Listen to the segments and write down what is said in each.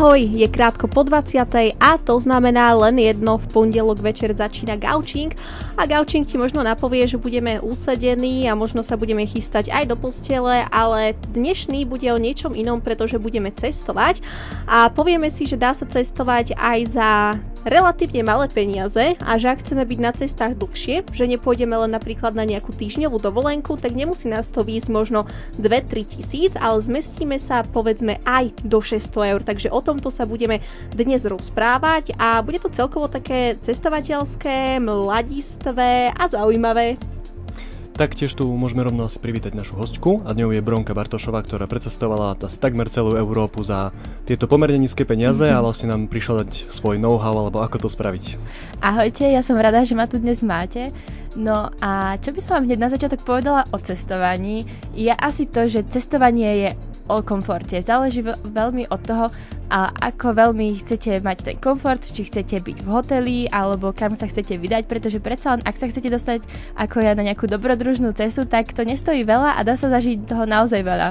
Ahoj, je krátko po 20. a to znamená len jedno, v pondelok večer začína Gaučing a Gaučing ti možno napovie, že budeme usadení a možno sa budeme chystať aj do postele, ale dnešný bude o niečom inom, pretože budeme cestovať a povieme si, že dá sa cestovať aj za relatívne malé peniaze a že ak chceme byť na cestách dlhšie, že nepôjdeme len napríklad na nejakú týždňovú dovolenku, tak nemusí nás to výjsť možno 2-3 tisíc, ale zmestíme sa povedzme aj do 600 eur, takže o tomto sa budeme dnes rozprávať a bude to celkovo také cestovateľské, mladistvé a zaujímavé. Taktiež tu môžeme rovno asi privítať našu hostku a ňou je Broňka Bartošová, ktorá precestovala takmer celú Európu za tieto pomerne nízke peniaze a vlastne nám prišla dať svoj know-how alebo ako to spraviť. Ahojte, ja som rada, že ma tu dnes máte. No a čo by som vám hneď na začiatok povedala o cestovaní, je asi to, že cestovanie je o komforte. Záleží veľmi od toho, ako veľmi chcete mať ten komfort, či chcete byť v hoteli, alebo kam sa chcete vydať, pretože predsa len, ak sa chcete dostať ako ja na nejakú dobrodružnú cestu, tak to nestojí veľa a dá sa zažiť toho naozaj veľa.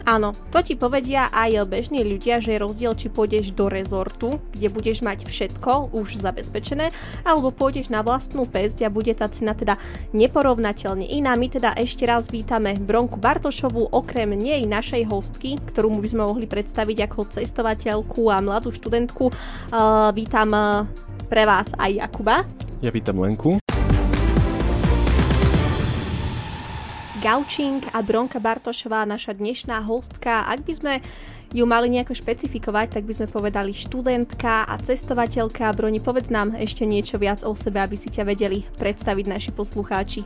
Áno, to ti povedia aj bežní ľudia, že je rozdiel, či pôjdeš do rezortu, kde budeš mať všetko už zabezpečené, alebo pôjdeš na vlastnú päsť a bude tá cena teda neporovnateľne iná. My teda ešte raz vítame Broňku Bartošovú, okrem nej našej hostky, ktorú by sme mohli predstaviť ako cestovateľku a mladú študentku. Vítam pre vás aj Jakuba. Ja vítam Lenku. Gaučing a Broňka Bartošová, naša dnešná hostka. Ak by sme ju mali nejako špecifikovať, tak by sme povedali študentka a cestovateľka. Broni, povedz nám ešte niečo viac o sebe, aby si ťa vedeli predstaviť naši poslucháči.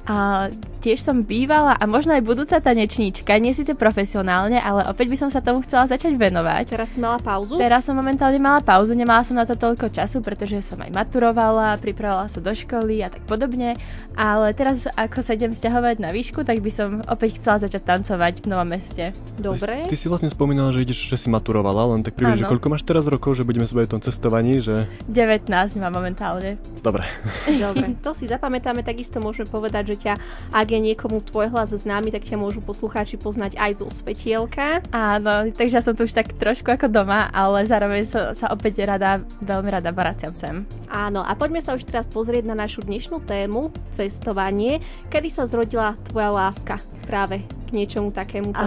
Tiež som bývala a možno aj budúca tanečníčka, nie síce profesionálne, ale opäť by som sa tomu chcela začať venovať. Teraz si mala pauzu? Teraz som momentálne mala pauzu, nemala som na to toľko času, pretože som aj maturovala, pripravovala sa do školy a tak podobne, ale teraz ako sa idem sťahovať na výšku, tak by som opäť chcela začať tancovať v Novom meste. Dobre. Ty si vlastne spomínala, že ideš, že si maturovala, len tak približne, že koľko máš teraz rokov, že budeme sa baviť o tom cestovaní, že 19 mám momentálne. Dobre. Dobre. To si zapamätáme, takisto môžeme povedať, že ťa, ak je niekomu tvoj hlas známy, tak ťa môžu poslucháči poznať aj zo Svetielka. Áno, takže ja som tu už tak trošku ako doma, ale zároveň sa opäť rada, veľmi rada vraciam sem. Áno, a poďme sa už teraz pozrieť na našu dnešnú tému cestovanie. Kedy sa zrodila tvoja láska práve k niečomu takémuto?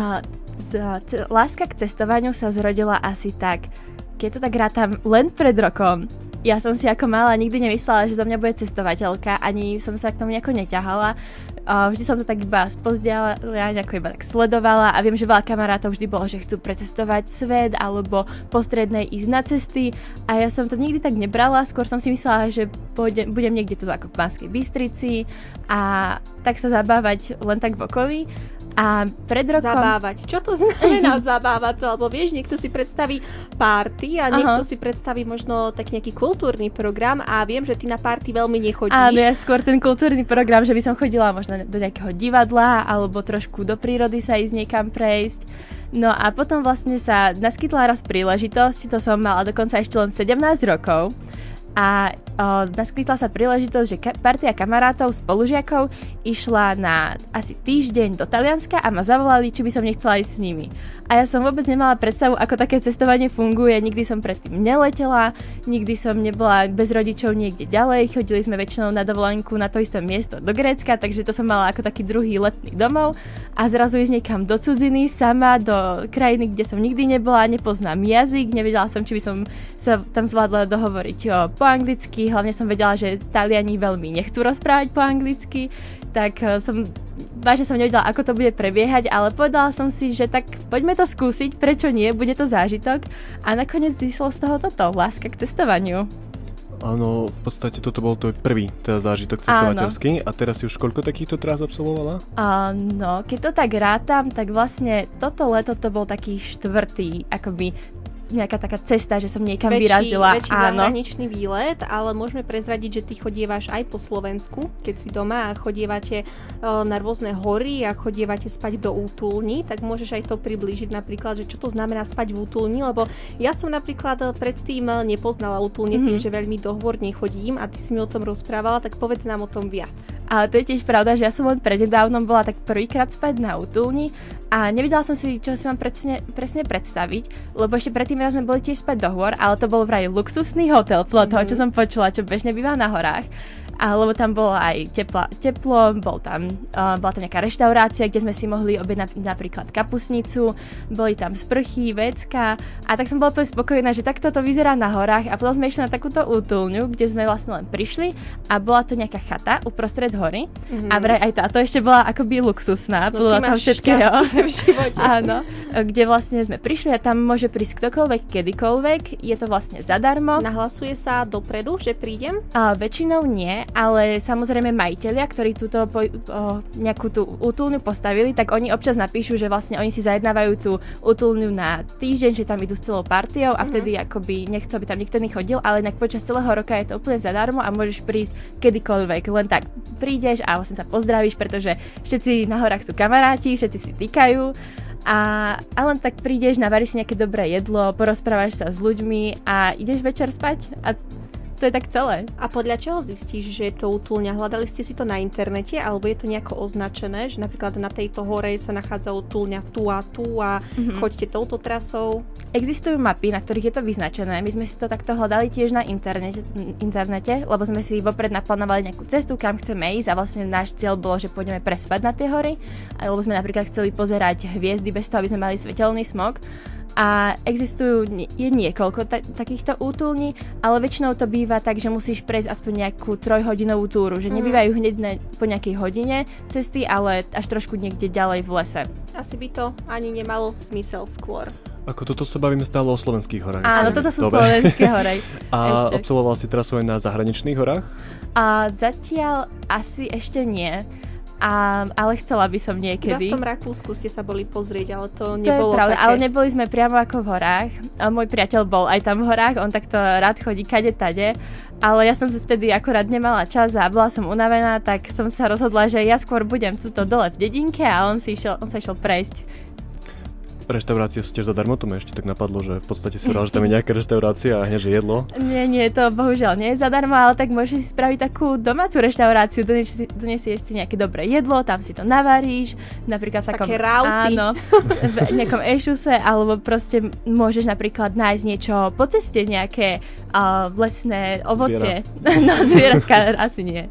Láska k cestovaniu sa zrodila asi tak, keď to tak rátam, len pred rokom. Ja som si ako malá nikdy nemyslela, že zo mňa bude cestovateľka, ani som sa k tomu nejako neťahala. Vždy som to tak iba spozdiala, iba tak sledovala a viem, že veľa kamarátov vždy bolo, že chcú precestovať svet alebo po strednej ísť na cesty a ja som to nikdy tak nebrala, skôr som si myslela, že budem niekde tu ako v Pánskej Bystrici a tak sa zabávať len tak v okolí. A pred rokom... Zabávať. Čo to znamená zabávať? Alebo vieš, niekto si predstaví party a niekto si predstaví možno tak nejaký kultúrny program a viem, že ty na party veľmi nechodíš. Áno, ja skôr ten kultúrny program, že by som chodila možno do nejakého divadla alebo trošku do prírody sa ísť niekam prejsť. No a potom vlastne sa naskytla raz príležitosť, to som mala dokonca ešte len 17 rokov. A naskytla sa príležitosť, že partia kamarátov, spolužiakov išla na asi týždeň do Talianska a ma zavolali, či by som nechcela ísť s nimi. A ja som vôbec nemala predstavu, ako také cestovanie funguje, nikdy som predtým neletela, nikdy som nebola bez rodičov niekde ďalej, chodili sme väčšinou na dovolenku na to isté miesto do Grécka, takže to som mala ako taký druhý letný domov a zrazu ísť niekam do cudziny, sama do krajiny, kde som nikdy nebola, nepoznám jazyk, nevedela som, či by som sa tam zvládla dohovoriť po anglicky, hlavne som vedela, že Taliani veľmi nechcú rozprávať po anglicky, tak vážne som nevedela, ako to bude prebiehať, ale povedala som si, že tak poďme to skúsiť, prečo nie, bude to zážitok a nakoniec išlo z toho toto, láska k cestovaniu. Áno, v podstate toto bol tvoj prvý zážitok cestovateľský. Áno. A teraz si už koľko takýchto trás absolvovala? Áno, keď to tak rátam, tak vlastne toto leto to bol taký štvrtý, akoby nejaká taká cesta, že som niekam vyrazila. Väčší zahraničný výlet, ale môžeme prezradiť, že ty chodievaš aj po Slovensku, keď si doma a chodievate na rôzne hory a chodievate spať do útulní, tak môžeš aj to priblížiť napríklad, že čo to znamená spať v útulni, lebo ja som napríklad predtým nepoznala útulne tým, že veľmi dohôrne chodím a ty si mi o tom rozprávala, tak povedz nám o tom viac. Ale to je tiež pravda, že ja som len prednedávnom bola tak prvýkrát spať na útulni a nevedela som si, čo si mám presne predstaviť, lebo ešte predtým raz sme boli tiež spať do hôr, ale to bol vraj luxusný hotel, podľa toho, čo som počula, čo bežne býva na horách. A lebo tam bolo aj teplo, bola tam nejaká reštaurácia, kde sme si mohli objednať napríklad kapusnicu, boli tam sprchy, vecka a tak som bola úplne spokojná, že takto to vyzerá na horách a potom sme išli na takúto útulňu, kde sme vlastne len prišli a bola to nejaká chata uprostred hory a vraj aj táto ešte bola akoby luxusná, podľa toho všetkého. Áno, kde vlastne sme prišli a tam môže prísť ktokoľvek, kedykoľvek, je to vlastne zadarmo. Nahlasuje sa dopredu, že prídem? A väčšinou nie. Ale samozrejme majitelia, ktorí túto nejakú tú útulňu postavili, tak oni občas napíšu, že vlastne oni si zajednávajú tú útulňu na týždeň, že tam idú s celou partiou a vtedy akoby nechcú, aby tam nikto nechodil, ale inak počas celého roka je to úplne zadarmo a môžeš prísť kedykoľvek. Len tak prídeš a vlastne sa pozdravíš, pretože všetci na horách sú kamaráti, všetci si týkajú. A len tak prídeš, navaríš si nejaké dobré jedlo, porozprávaš sa s ľuďmi a ideš večer spať a to je tak celé. A podľa čoho zistíš, že je to útulňa? Hľadali ste si to na internete, alebo je to nejako označené, že napríklad na tejto hore sa nachádza útulňa tu a choďte touto trasou? Existujú mapy, na ktorých je to vyznačené. My sme si to takto hľadali tiež na internete, lebo sme si vopred naplánovali nejakú cestu, kam chceme ísť a vlastne náš cieľ bolo, že pôjdeme prespať na tie hory, alebo sme napríklad chceli pozerať hviezdy bez toho, aby sme mali svetelný smog. A existujú niekoľko takýchto útulní, ale väčšinou to býva tak, že musíš prejsť aspoň nejakú 3-hodinovú túru, že nebývajú hneď po nejakej hodine cesty, ale až trošku niekde ďalej v lese. Asi by to ani nemalo zmysel skôr. Ako toto sa bavíme stále o slovenských horách. Áno, toto sú slovenské hory. A absolvoval si trasu aj na zahraničných horách? A zatiaľ asi ešte nie. Ale chcela by som niekedy. Iba v tom Rakúsku ste sa boli pozrieť, ale to nebolo pravda, také. Ale neboli sme priamo ako v horách. A môj priateľ bol aj tam v horách, on takto rád chodí kade-tade, ale ja som vtedy akorát nemala čas a bola som unavená, tak som sa rozhodla, že ja skôr budem tuto dole v dedinke a on sa išiel prejsť. Reštaurácie sú tiež zadarmo, to ma ešte tak napadlo, že v podstate si vrala, že tam je nejaká reštaurácia a hneď že jedlo. Nie, to bohužiaľ nie je zadarmo, ale tak môžeš si spraviť takú domácu reštauráciu, donesieš si nejaké dobré jedlo, tam si to navaríš, napríklad v takom... Také rauty. Áno, v nejakom e-šuse, alebo proste môžeš napríklad nájsť niečo po ceste, nejaké lesné ovocie. No, zvieratka asi nie.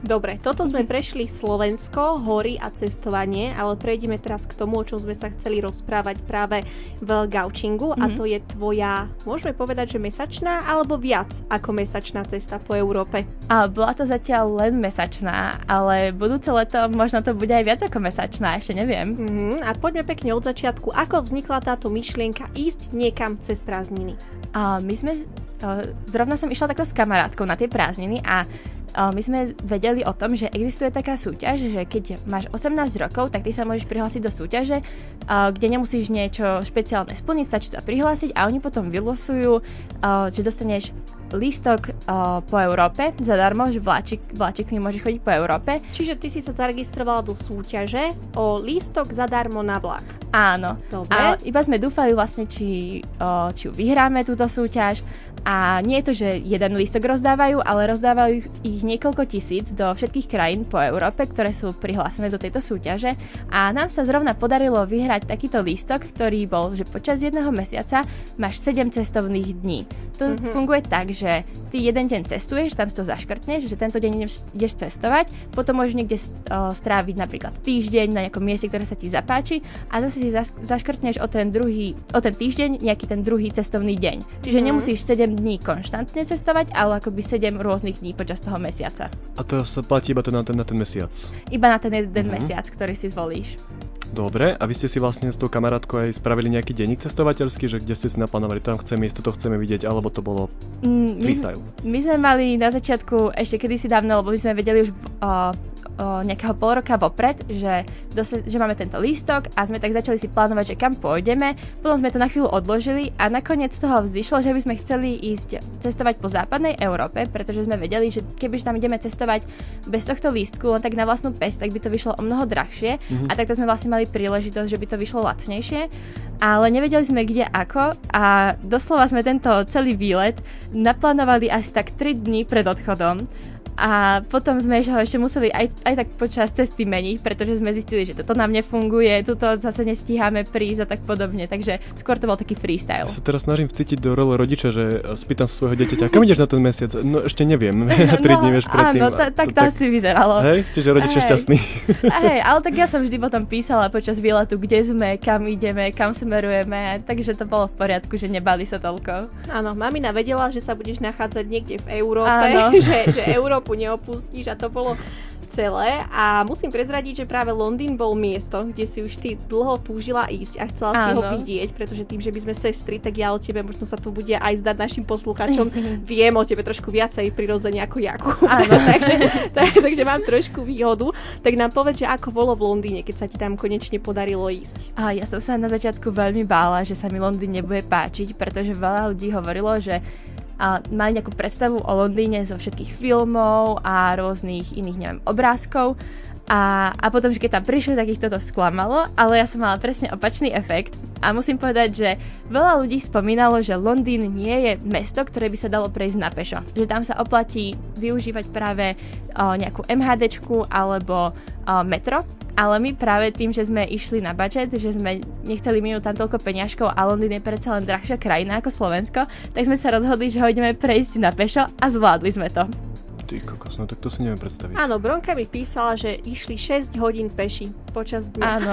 Dobre, toto sme prešli Slovensko, hory a cestovanie, ale prejdeme teraz k tomu, o čom sme sa chceli rozprávať práve v Gaučingu a to je tvoja, môžeme povedať, že mesačná alebo viac ako mesačná cesta po Európe. A bola to zatiaľ len mesačná, ale budúce leto možno to bude aj viac ako mesačná, ešte neviem. A poďme pekne od začiatku, ako vznikla táto myšlienka ísť niekam cez prázdniny? Zrovna som išla takto s kamarátkou na tie prázdniny a my sme vedeli o tom, že existuje taká súťaž, že keď máš 18 rokov, tak ty sa môžeš prihlásiť do súťaže, kde nemusíš niečo špeciálne splniť, stačí sa prihlásiť a oni potom vylosujú, že dostaneš lístok po Európe zadarmo, že vláčikmi môžeš chodiť po Európe. Čiže ty si sa zaregistrovala do súťaže o lístok zadarmo na vlak. Áno. Dobre. A iba sme dúfali vlastne, či vyhráme túto súťaž. A nie je to, že jeden lístok rozdávajú, ale rozdávajú ich niekoľko tisíc do všetkých krajín po Európe, ktoré sú prihlásené do tejto súťaže. A nám sa zrovna podarilo vyhrať takýto lístok, ktorý bol, že počas jedného mesiaca máš 7 cestovných dní. To funguje tak, že ty jeden deň cestuješ, tam si to zaškrtneš, že tento deň ideš cestovať, potom môžeš niekde stráviť napríklad týždeň na nejakom mieste, ktoré sa ti zapáči a zase si zaškrtneš o ten týždeň nejaký ten druhý cestovný deň. Čiže nemusíš 7 dní konštantne cestovať, ale akoby 7 rôznych dní počas toho mesiaca. A to sa platí iba to na ten mesiac? Iba na ten jeden mesiac, ktorý si zvolíš. Dobre, a vy ste si vlastne s tou kamarátkou aj spravili nejaký denník cestovateľský, že kde ste si naplánovali, tam chceme ísť, toto chceme vidieť, alebo to bolo freestyle? My sme mali na začiatku ešte kedysi dávno, lebo my sme vedeli už nejakého pol roka vopred, že máme tento lístok a sme tak začali si plánovať, že kam pôjdeme, potom sme to na chvíľu odložili a nakoniec z toho vzýšlo, že by sme chceli ísť cestovať po západnej Európe, pretože sme vedeli, že kebyže tam ideme cestovať bez tohto lístku, len tak na vlastnú päsť, tak by to vyšlo o mnoho drahšie a takto sme vlastne príležitosť, že by to vyšlo lacnejšie, ale nevedeli sme kde ako a doslova sme tento celý výlet naplánovali asi tak 3 dní pred odchodom A potom sme ho ešte museli aj tak počas cesty meniť, pretože sme zistili, že toto nám nefunguje, toto zase nestíhame prísť a tak podobne. Takže skôr to bol taký freestyle. Ja sa teraz snažím vcítiť do role rodiča, že spýtam svojho dieťaťa, kam ideš na ten mesiac? No ešte neviem, 3 dní vieš predtým. Áno, tak si vyzeralo. Hej, čiže rodič je šťastný. Hej, ale tak ja som vždy potom písala počas výletu, kde sme, kam ideme, kam smerujeme, takže to bolo v poriadku, že nebali sa toľko. Áno, mamina vedela, že sa budeš nachádzať niekde v Európe, že Európa neopustíš a to bolo celé a musím prezradiť, že práve Londýn bol miesto, kde si už ty dlho túžila ísť a chcela si ho vidieť, pretože tým, že by sme sestry, tak ja o tebe možno sa to bude aj zdať našim posluchačom, viem o tebe trošku viacej prirodzene ako Jakub, takže mám trošku výhodu. Tak nám povedz, že ako bolo v Londýne, keď sa ti tam konečne podarilo ísť. A ja som sa na začiatku veľmi bála, že sa mi Londýn nebude páčiť, pretože veľa ľudí hovorilo, že a mali nejakú predstavu o Londýne zo všetkých filmov a rôznych iných, neviem, obrázkov. A potom, že keď tam prišli, tak ich toto sklamalo, ale ja som mala presne opačný efekt. A musím povedať, že veľa ľudí spomínalo, že Londýn nie je mesto, ktoré by sa dalo prejsť na pešo. Že tam sa oplatí využívať práve nejakú MHDčku alebo metro. Ale my práve tým, že sme išli na budget, že sme nechceli minúť tam toľko peňažkov a Londýn je predsa len drahšia krajina ako Slovensko, tak sme sa rozhodli, že ho ideme prejsť na pešo a zvládli sme to. Ty kokos, no tak to si neviem predstaviť. Áno, Bronka mi písala, že išli 6 hodín peši počas dňa. Áno.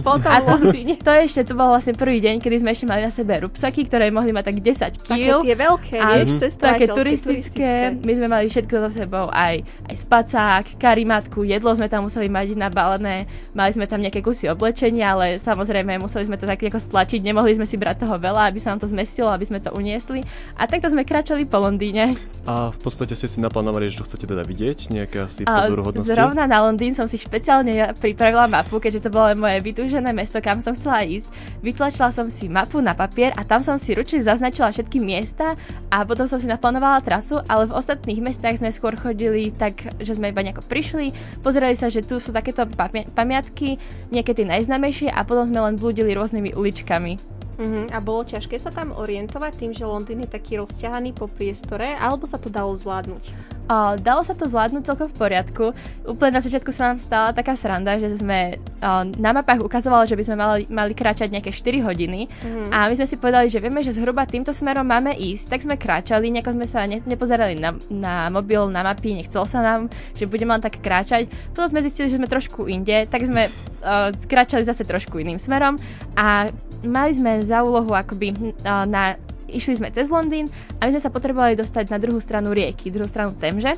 Potom a to bol vlastne prvý deň, kedy sme ešte mali na sebe rúbsaky, ktoré mohli mať tak 10 kg. Také tie veľké, vieš, cestovateľské, také turistické. My sme mali všetko za sebou, aj spacák, karimatku, jedlo sme tam museli mať nabalené, mali sme tam nejaké kusy oblečenia, ale samozrejme museli sme to tak nejako stlačiť, nemohli sme si brať toho veľa, aby sa nám to zmestilo, aby sme to uniesli. A takto sme kráčali po Londýne. A v podstate ste si naplánovali, čo chcete teda vidieť, nejaké asi pozoruhodnosti? Zrovna na Londýn som si špeciálne pripravila mapu, keďže to bolo moje vytúžené mesto, kam som chcela ísť. Vytlačila som si mapu na papier a tam som si ručne zaznačila všetky miesta a potom som si naplánovala trasu, ale v ostatných mestách sme skôr chodili tak, že sme iba nejako prišli, pozerali sa, že tu sú takéto pamiatky, nejaké tie najznámejšie a potom sme len blúdili rôznymi uličkami. A bolo ťažké sa tam orientovať tým, že Londýn je taký rozťahaný po priestore, alebo sa to dalo zvládnuť? Dalo sa to zvládnuť celkom v poriadku. Úplne na začiatku sa nám stala taká sranda, že sme na mapách ukazovali, že by sme mali kráčať nejaké 4 hodiny a my sme si povedali, že vieme, že zhruba týmto smerom máme ísť, tak sme kráčali, nejako sme sa nepozerali na mobil, na mapy, nechcelo sa nám, že budeme len tak kráčať. Potom sme zistili, že sme trošku inde, tak sme kráčali zase trošku iným smerom a mali sme za úlohu akoby išli sme cez Londýn a my sme sa potrebovali dostať na druhú stranu rieky, druhú stranu Temže.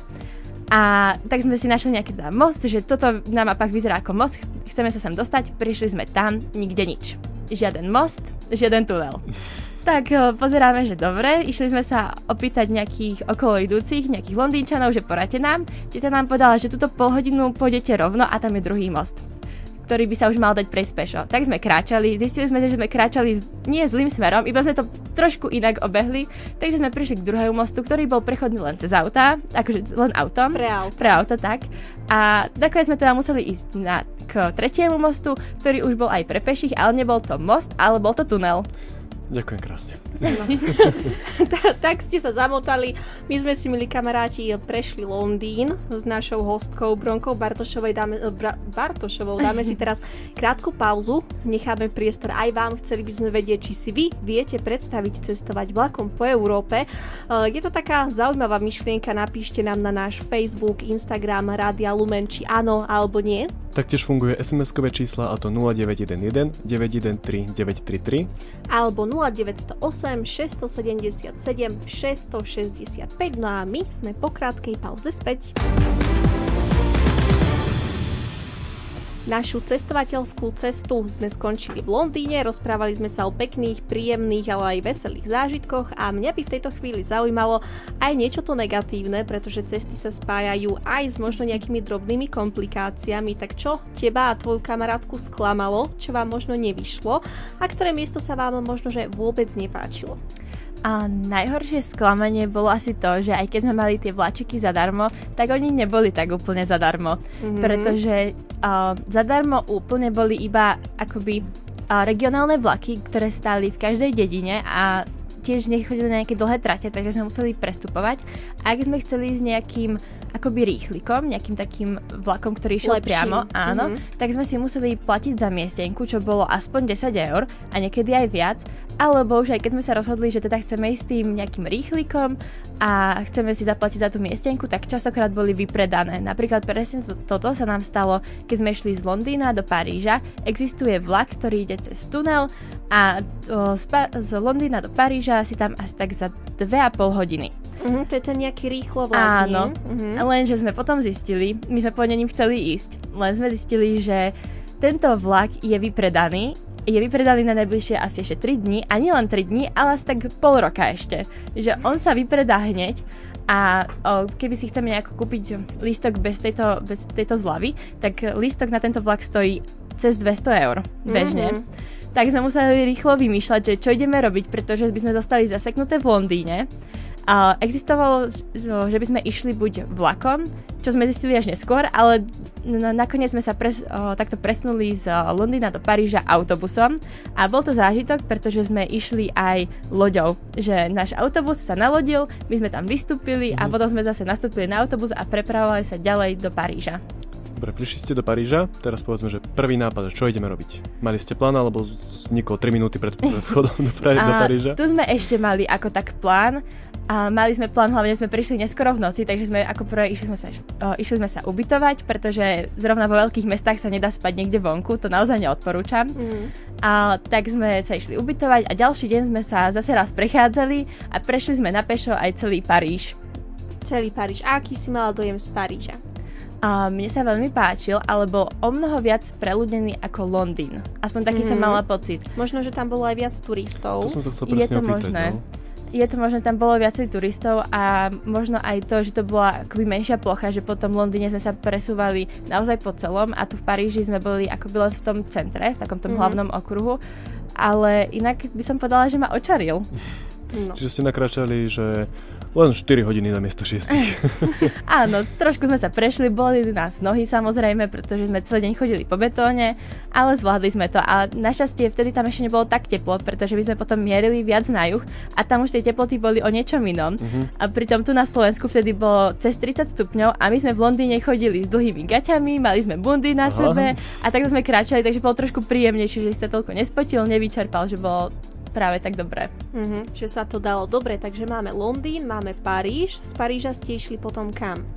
A tak sme si našli nejaký teda most, že toto na mapách vyzerá ako most, chceme sa sem dostať, prišli sme tam, nikde nič. Žiaden most, žiaden tunel. Tak pozeráme, že dobre, išli sme sa opýtať nejakých okolo idúcich, nejakých Londýnčanov, že poradte nám. Teta nám povedala, že túto pol hodinu pôjdete rovno a tam je druhý most, ktorý by sa už mal dať prejsť pešo. Tak sme kráčali, zistili sme, že sme kráčali nie zlým smerom, iba sme to trošku inak obehli, takže sme prišli k druhému mostu, ktorý bol prechodný len cez auta, akože len autom. Pre auto, tak. A takové sme teda museli ísť k tretiemu mostu, ktorý už bol aj pre peších, ale nebol to most, ale bol to tunel. Ďakujem krásne. No. Tak ste sa zamotali. My sme si, milí kamaráti, prešli Londýn s našou hostkou Bronkou Bartošovou. Dáme si teraz krátku pauzu. Necháme priestor aj vám. Chceli by sme vedieť, či si vy viete predstaviť cestovať vlakom po Európe. Je to taká zaujímavá myšlienka. Napíšte nám na náš Facebook, Instagram, Rádia Lumen, či áno alebo nie. Taktiež funguje SMS-kové čísla, a to 0911 913 933 alebo 0908 677 665. No a my sme po krátkej pauze späť. Našu cestovateľskú cestu sme skončili v Londýne, rozprávali sme sa o pekných, príjemných, ale aj veselých zážitkoch a mňa by v tejto chvíli zaujímalo aj niečo to negatívne, pretože cesty sa spájajú aj s možno nejakými drobnými komplikáciami, tak čo teba a tvoju kamarátku sklamalo, čo vám možno nevyšlo a ktoré miesto sa vám možno že vôbec nepáčilo? A najhoršie sklamanie bolo asi to, že aj keď sme mali tie vláčiky zadarmo, tak oni neboli tak úplne zadarmo, pretože zadarmo úplne boli iba akoby regionálne vlaky, ktoré stáli v každej dedine a tiež nechodili na nejaké dlhé trate, takže sme museli prestupovať. A ak sme chceli ísť nejakým akoby rýchlikom, nejakým takým vlakom, ktorý išiel priamo, áno, tak sme si museli platiť za miestenku, čo bolo aspoň 10 € a niekedy aj viac, alebo už aj keď sme sa rozhodli, že teda chceme ísť tým nejakým rýchlikom a chceme si zaplatiť za tú miestenku, tak častokrát boli vypredané. Napríklad presne toto sa nám stalo, keď sme išli z Londýna do Paríža. Existuje vlak, ktorý ide cez tunel a z Londýna do Paríža si tam asi tak za 2,5 hodiny. To je ten nejaký rýchlo vlák, nie? Áno, lenže sme potom zistili, my sme po ňom chceli ísť, len sme zistili, že tento vlak je vypredaný na najbližšie asi ešte 3 dní, a nie len 3 dní, ale asi tak pol roka ešte, že on sa vypredá hneď. A keby si chceme nejako kúpiť lístok bez tejto zľavy, tak lístok na tento vlak stojí cez 200 € bežne. Tak sme museli rýchlo vymýšľať, že čo ideme robiť, pretože by sme zostali zaseknuté v Londýne. A existovalo, že by sme išli buď vlakom, čo sme zistili až neskôr, ale nakoniec sme sa takto presunuli z Londýna do Paríža autobusom a bol to zážitok, pretože sme išli aj loďou, že náš autobus sa nalodil, my sme tam vystúpili a potom sme zase nastúpili na autobus a prepravovali sa ďalej do Paríža. Dobre, prišli ste do Paríža, teraz povedzme, že prvý nápad, čo ideme robiť? Mali ste plán, alebo vzniklo 3 minúty pred vchodom do Paríža? Tu sme ešte mali ako tak plán, a mali sme plán, hlavne sme prišli neskoro v noci, takže sme ako prvé išli sme sa ubytovať, pretože zrovna vo veľkých mestách sa nedá spať niekde vonku, to naozaj neodporúčam. A tak sme sa išli ubytovať a ďalší deň sme sa zase raz prechádzali a prešli sme na pešo aj celý Paríž. Celý Paríž. A aký si mala dojem z Paríža? Mne sa veľmi páčil, ale bol omnoho viac preľudnený ako Londýn. Aspoň taký som mala pocit. Možno, že tam bolo aj viac turistov. To som sa chcel presne opýtať. Je to možné, tam bolo viacej turistov a možno aj to, že to bola akoby menšia plocha, že po tom Londýne sme sa presúvali naozaj po celom a tu v Paríži sme boli akoby len v tom centre, v takom tom hlavnom okruhu, ale inak by som povedala, že ma očaril. No. Čiže ste nakráčali, že len 4 hodiny namiesto 6. Áno, trošku sme sa prešli, boli nás nohy samozrejme, pretože sme celý deň chodili po betóne, ale zvládli sme to a našťastie vtedy tam ešte nebolo tak teplo, pretože my sme potom mierili viac na juh a tam už tie teploty boli o niečom inom. A pritom tu na Slovensku vtedy bolo cez 30 stupňov a my sme v Londýne chodili s dlhými gaťami, mali sme bundy na sebe a takto sme kráčali, takže bolo trošku príjemnejšie, že sa toľko nespotil, nevyčerpal, že bolo práve tak dobre. Že sa to dalo dobre, takže máme Londýn, máme Paríž. Z Paríža ste išli potom kam?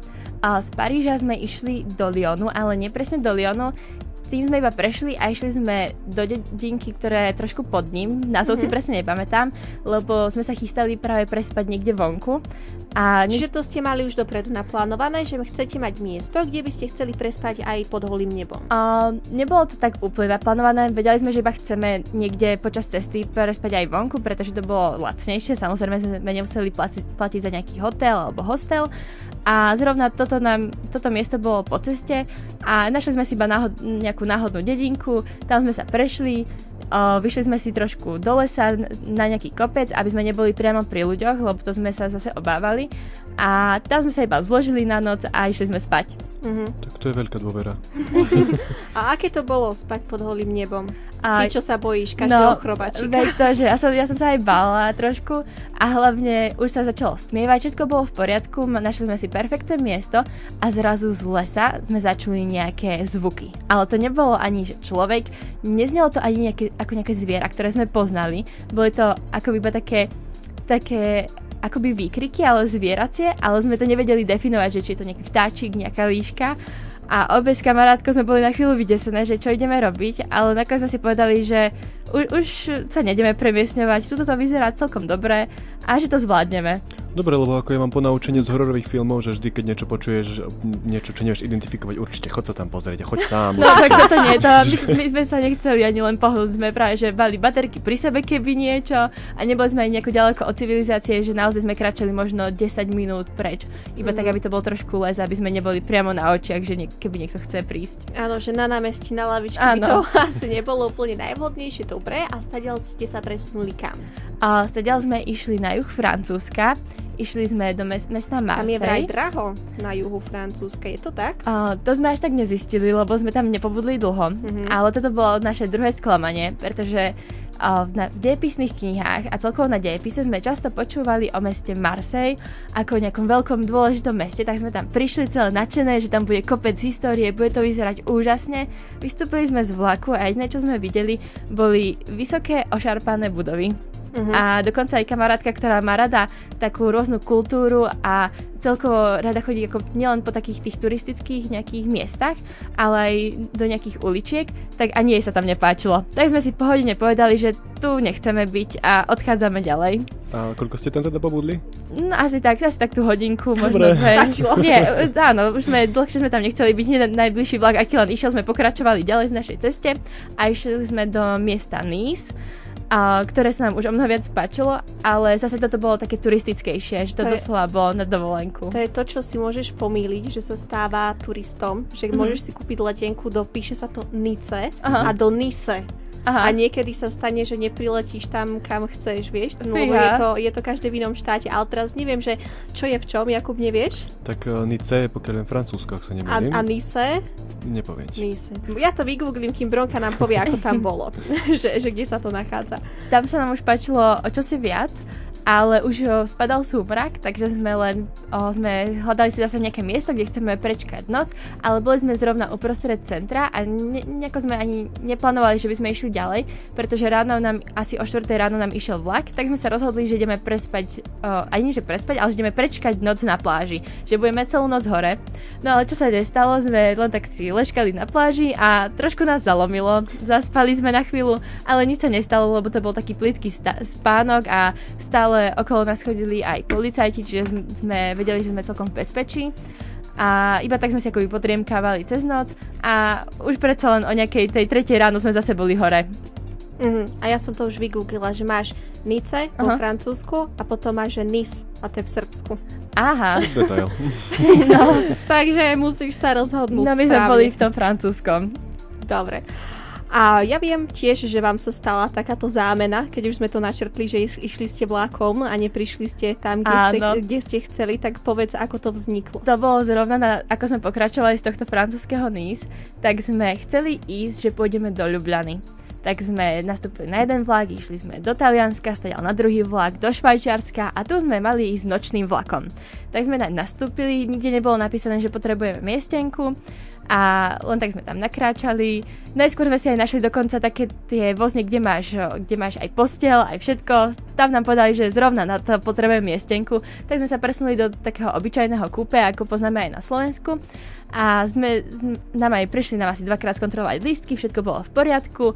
Z Paríža sme išli do Lyonu, ale nepresne do Lyonu. Tým sme iba prešli a išli sme do dedinky, ktoré je trošku pod ním. Názov si presne nepamätám, lebo sme sa chystali práve prespať niekde vonku. Čiže to ste mali už dopredu naplánované, že chcete mať miesto, kde by ste chceli prespať aj pod holým nebom? Nebolo to tak úplne naplánované, vedeli sme, že iba chceme niekde počas cesty prespať aj vonku, pretože to bolo lacnejšie, samozrejme sme nemuseli platiť za nejaký hotel alebo hostel a zrovna toto miesto bolo po ceste a našli sme si iba nejakú náhodnú dedinku, tam sme sa prešli. Vyšli sme si trošku do lesa na nejaký kopec, aby sme neboli priamo pri ľuďoch, lebo to sme sa zase obávali a tam sme sa iba zložili na noc a išli sme spať. Tak to je veľká dôvera. A aké to bolo spať pod holým nebom? Ty, čo sa bojíš každého chrobačíka? No, pretože ja som sa aj bála trošku a hlavne už sa začalo stmievať, všetko bolo v poriadku, našli sme si perfektné miesto a zrazu z lesa sme začuli nejaké zvuky. Ale to nebolo ani človek, neznelo to ani nejaké zviera, ktoré sme poznali. Boli to akoby iba také akoby výkriky, ale zvieracie, ale sme to nevedeli definovať, že či je to nejaký vtáčik, nejaká líška. A obe s kamarátkou sme boli na chvíľu vydesené, že čo ideme robiť, ale nakoniec sme si povedali, že už sa nejdeme premiesňovať, tuto to vyzerá celkom dobre a že to zvládneme. Dobre, lebo ako ja mám ponaučenie z hororových filmov, že vždy, keď niečo počuješ, niečo, čo nevieš identifikovať, určite choď sa tam pozrieť a choď sám. No tak toto nie, my sme sa nechceli ani len pohnúť, sme práve, že mali baterky pri sebe, keby niečo a neboli sme ani nejako ďaleko od civilizácie, že naozaj sme kráčali možno 10 minút preč, iba tak, aby to bolo trošku les, aby sme neboli priamo na očiach, že keby niekto chce prísť. Áno, že na námestí na lavičke by to asi nebolo úplne najvhodnejšie, dobre, a stadiaľ ste sa presunuli kam? Stadiaľ sme išli na juh Francúzska. Išli sme do mesta Marseille. Tam je vraj draho na juhu Francúzska, je to tak? To sme až tak nezistili, lebo sme tam nepobudli dlho. Ale toto bolo naše druhé sklamanie, pretože v dejepisných knihách a celkovo na dejepise sme často počúvali o meste Marseille ako o nejakom veľkom dôležitom meste, tak sme tam prišli celé nadšené, že tam bude kopec histórie, bude to vyzerať úžasne. Vystúpili sme z vlaku a jediné, čo sme videli, boli vysoké ošarpané budovy. A dokonca aj kamarátka, ktorá má rada takú rôznu kultúru a celkovo rada chodí ako nielen po takých tých turistických nejakých miestach, ale aj do nejakých uličiek, tak ani jej sa tam nepáčilo. Tak sme si po hodine povedali, že tu nechceme byť a odchádzame ďalej. A koľko ste tam teda pobudli? No asi tak tú hodinku možno. Stačilo. Nie, áno, už sme dlhšie tam nechceli byť, nie najbližší vlak, aký len išiel, sme pokračovali ďalej v našej ceste a išli sme do miesta Nice, ktoré sa nám už o mnoho viac páčilo, ale zase toto bolo také turistickejšie, že to doslova bolo na dovolenku. To je to, čo si môžeš pomýliť, že sa stáva turistom, že môžeš si kúpiť letenku, píše sa to Nice a do Nice. Aha. A niekedy sa stane, že nepriletíš tam, kam chceš, vieš? No, je to každé v inom štáte, ale teraz neviem, že čo je v čom, Jakub, nevieš? Tak Nice je pokiaľ len Francúzsko, ak sa nemýlim. A Nice? Nepoviem. Nice. Ja to vygooglím, kým Bronka nám povie, ako tam bolo, že kde sa to nachádza. Tam sa nám už páčilo o čosi viac, ale už spadal súmrak, takže sme hľadali si zase nejaké miesto, kde chceme prečkať noc, ale boli sme zrovna uprostred centra a nejako sme ani neplánovali, že by sme išli ďalej, pretože asi o 4:00 ráno nám išiel vlak, tak sme sa rozhodli, že ideme že ideme prečkať noc na pláži, že budeme celú noc hore. No ale čo sa nestalo, sme len tak si ležkali na pláži a trošku nás zalomilo, zaspali sme na chvíľu, ale nič sa nestalo, lebo to bol taký plytký spánok a stále okolo nás chodili aj policajti, čiže sme vedeli, že sme celkom v bezpečí a iba tak sme si ako potriemkávali cez noc a už predsa len o nejakej tej 3:00 ráno sme zase boli hore. A ja som to už vygooglila, že máš Nice vo Francúzsku a potom máš Nice a to je v Srbsku. Aha. Detail. No, takže musíš sa rozhodnúť. No my sme boli v tom francúzskom. Dobre. A ja viem tiež, že vám sa stala takáto zámena, keď už sme to načrtli, že išli ste vlákom a neprišli ste tam, kde ste chceli, tak povedz, ako to vzniklo. To bolo zrovna, ako sme pokračovali z tohto francúzskeho Nice, tak sme chceli ísť, že pôjdeme do Ljubljany. Tak sme nastúpili na jeden vlak, išli sme do Talianska, stadiaľ na druhý vlak, do Švajčiarska a tu sme mali ísť nočným vlakom. Tak sme nastúpili, nikde nebolo napísané, že potrebujeme miestenku a len tak sme tam nakráčali. Najskôr sme si aj našli dokonca také tie vozne, kde máš aj posteľ, aj všetko. Tam nám povedali, že zrovna na to potrebujeme miestenku, tak sme sa presunuli do takého obyčajného kúpe, ako poznáme aj na Slovensku. A nám aj prišli nám asi 2-krát skontrolovať lístky, všetko bolo v poriadku.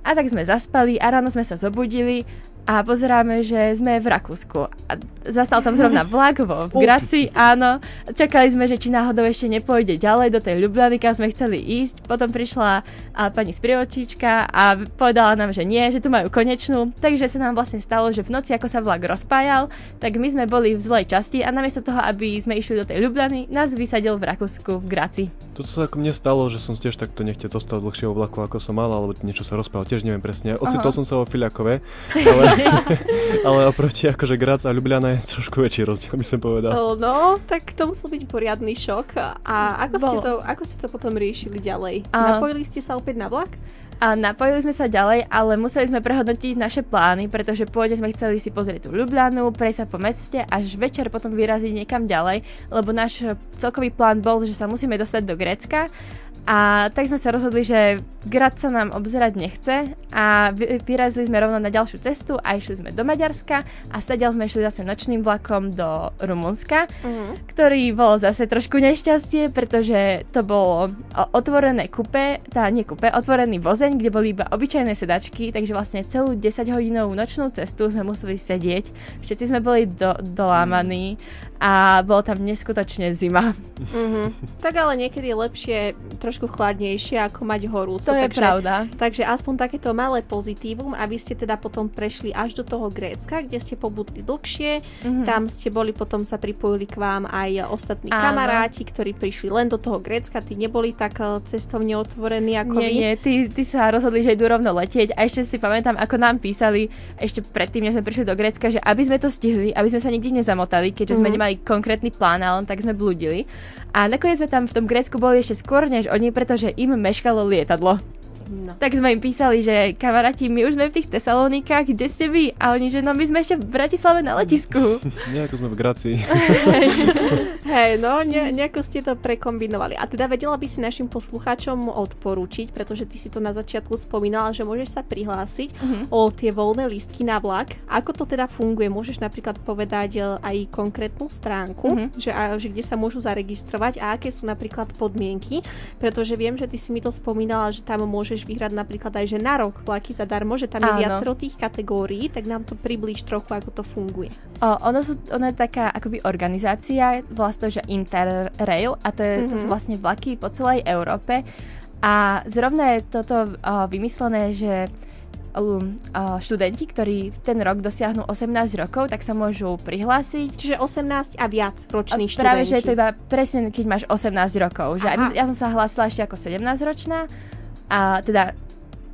A tak sme zaspali a ráno sme sa zobudili a pozeráme, že sme v Rakúsku. A zastal tam zrovna vlak v Grasi, áno. Čakali sme, že či náhodou ešte nepôjde ďalej do tej Ljubljany, kam sme chceli ísť. Potom prišla pani sprievodčíčka a povedala nám, že nie, že tu majú konečnú. Takže sa nám vlastne stalo, že v noci, ako sa vlak rozpájal, tak my sme boli v zlej časti a namiesto toho, aby sme išli do tej Ljubljany, nás vysadil v Rakúsku v Graci. To sa ako mne stalo, že som tiež takto nechtiac dostal dlhšieho vlaku, ako som mal, alebo niečo sa rozpájalo, tiež neviem presne. Ocitol som sa vo Filiakove, ale oproti akože Graz a Ljubljana je trošku väčší rozdiel, by som povedal. No, tak to musel byť poriadny šok. A ako ste to potom riešili ďalej? Napojili ste sa opäť na vlak? A napojili sme sa ďalej, ale museli sme prehodnotiť naše plány, pretože pôvodne sme chceli si pozrieť tú Ljubljanu, prejsť sa po meste, až večer potom vyraziť niekam ďalej, lebo náš celkový plán bol, že sa musíme dostať do Grécka. A tak sme sa rozhodli, že Grad sa nám obzerať nechce a vyrazili sme rovno na ďalšiu cestu a išli sme do Maďarska a stadiaľ sme išli zase nočným vlakom do Rumunska, ktorý bolo zase trošku nešťastie, pretože to bolo otvorený vozeň, kde boli iba obyčajné sedačky, takže vlastne celú 10-hodinovú nočnú cestu sme museli sedieť. Všetci sme boli dolámaní a bolo tam neskutočne zima. Tak ale niekedy je lepšie trošku chladnejšie ako mať horúco. To je pravda. Takže aspoň takéto malé pozitívum, aby ste teda potom prešli až do toho Grécka, kde ste pobudli dlhšie, tam ste boli, potom sa pripojili k vám aj ostatní kamaráti, ktorí prišli len do toho Grécka, tí neboli tak cestovne otvorení ako vy. Nie, ty sa rozhodli, že idú rovno letieť a ešte si pamätám, ako nám písali ešte predtým, než sme prišli do Grécka, že aby sme to stihli, aby sme sa nikdy nezamotali, keďže sme nemali konkrétny plán, ale tak sme blúdili. A nakoniec sme tam v tom Grécku boli ešte skôr než oni, pretože im meškalo lietadlo. No. Tak sme im písali, že kamaráti, my už sme v tých Thessalonikách, kde ste vy? A oni, že no my sme ešte v Bratislave na letisku. Nejako sme v Grácii. Hej, no nejako ste to prekombinovali. A teda vedela by si našim poslucháčom odporúčiť, pretože ty si to na začiatku spomínala, že môžeš sa prihlásiť o tie voľné lístky na vlak. Ako to teda funguje? Môžeš napríklad povedať aj konkrétnu stránku, že kde sa môžu zaregistrovať a aké sú napríklad podmienky, pretože viem, že ty si mi to spomínala, že tam môžeš vyhrať napríklad aj, že na rok vlaky zadarmo, že tam je viacero tých kategórií, tak nám to priblíž trochu, ako to funguje. Ono je taká akoby organizácia, vlastne, že Interrail, a to sú vlastne vlaky po celej Európe. A zrovna je toto vymyslené, že študenti, ktorí ten rok dosiahnu 18 rokov, tak sa môžu prihlásiť. Čiže 18 a viac ročných študenti. Práve, že je to iba presne, keď máš 18 rokov. Že ja som sa hlásila ešte ako 17-ročná, a teda,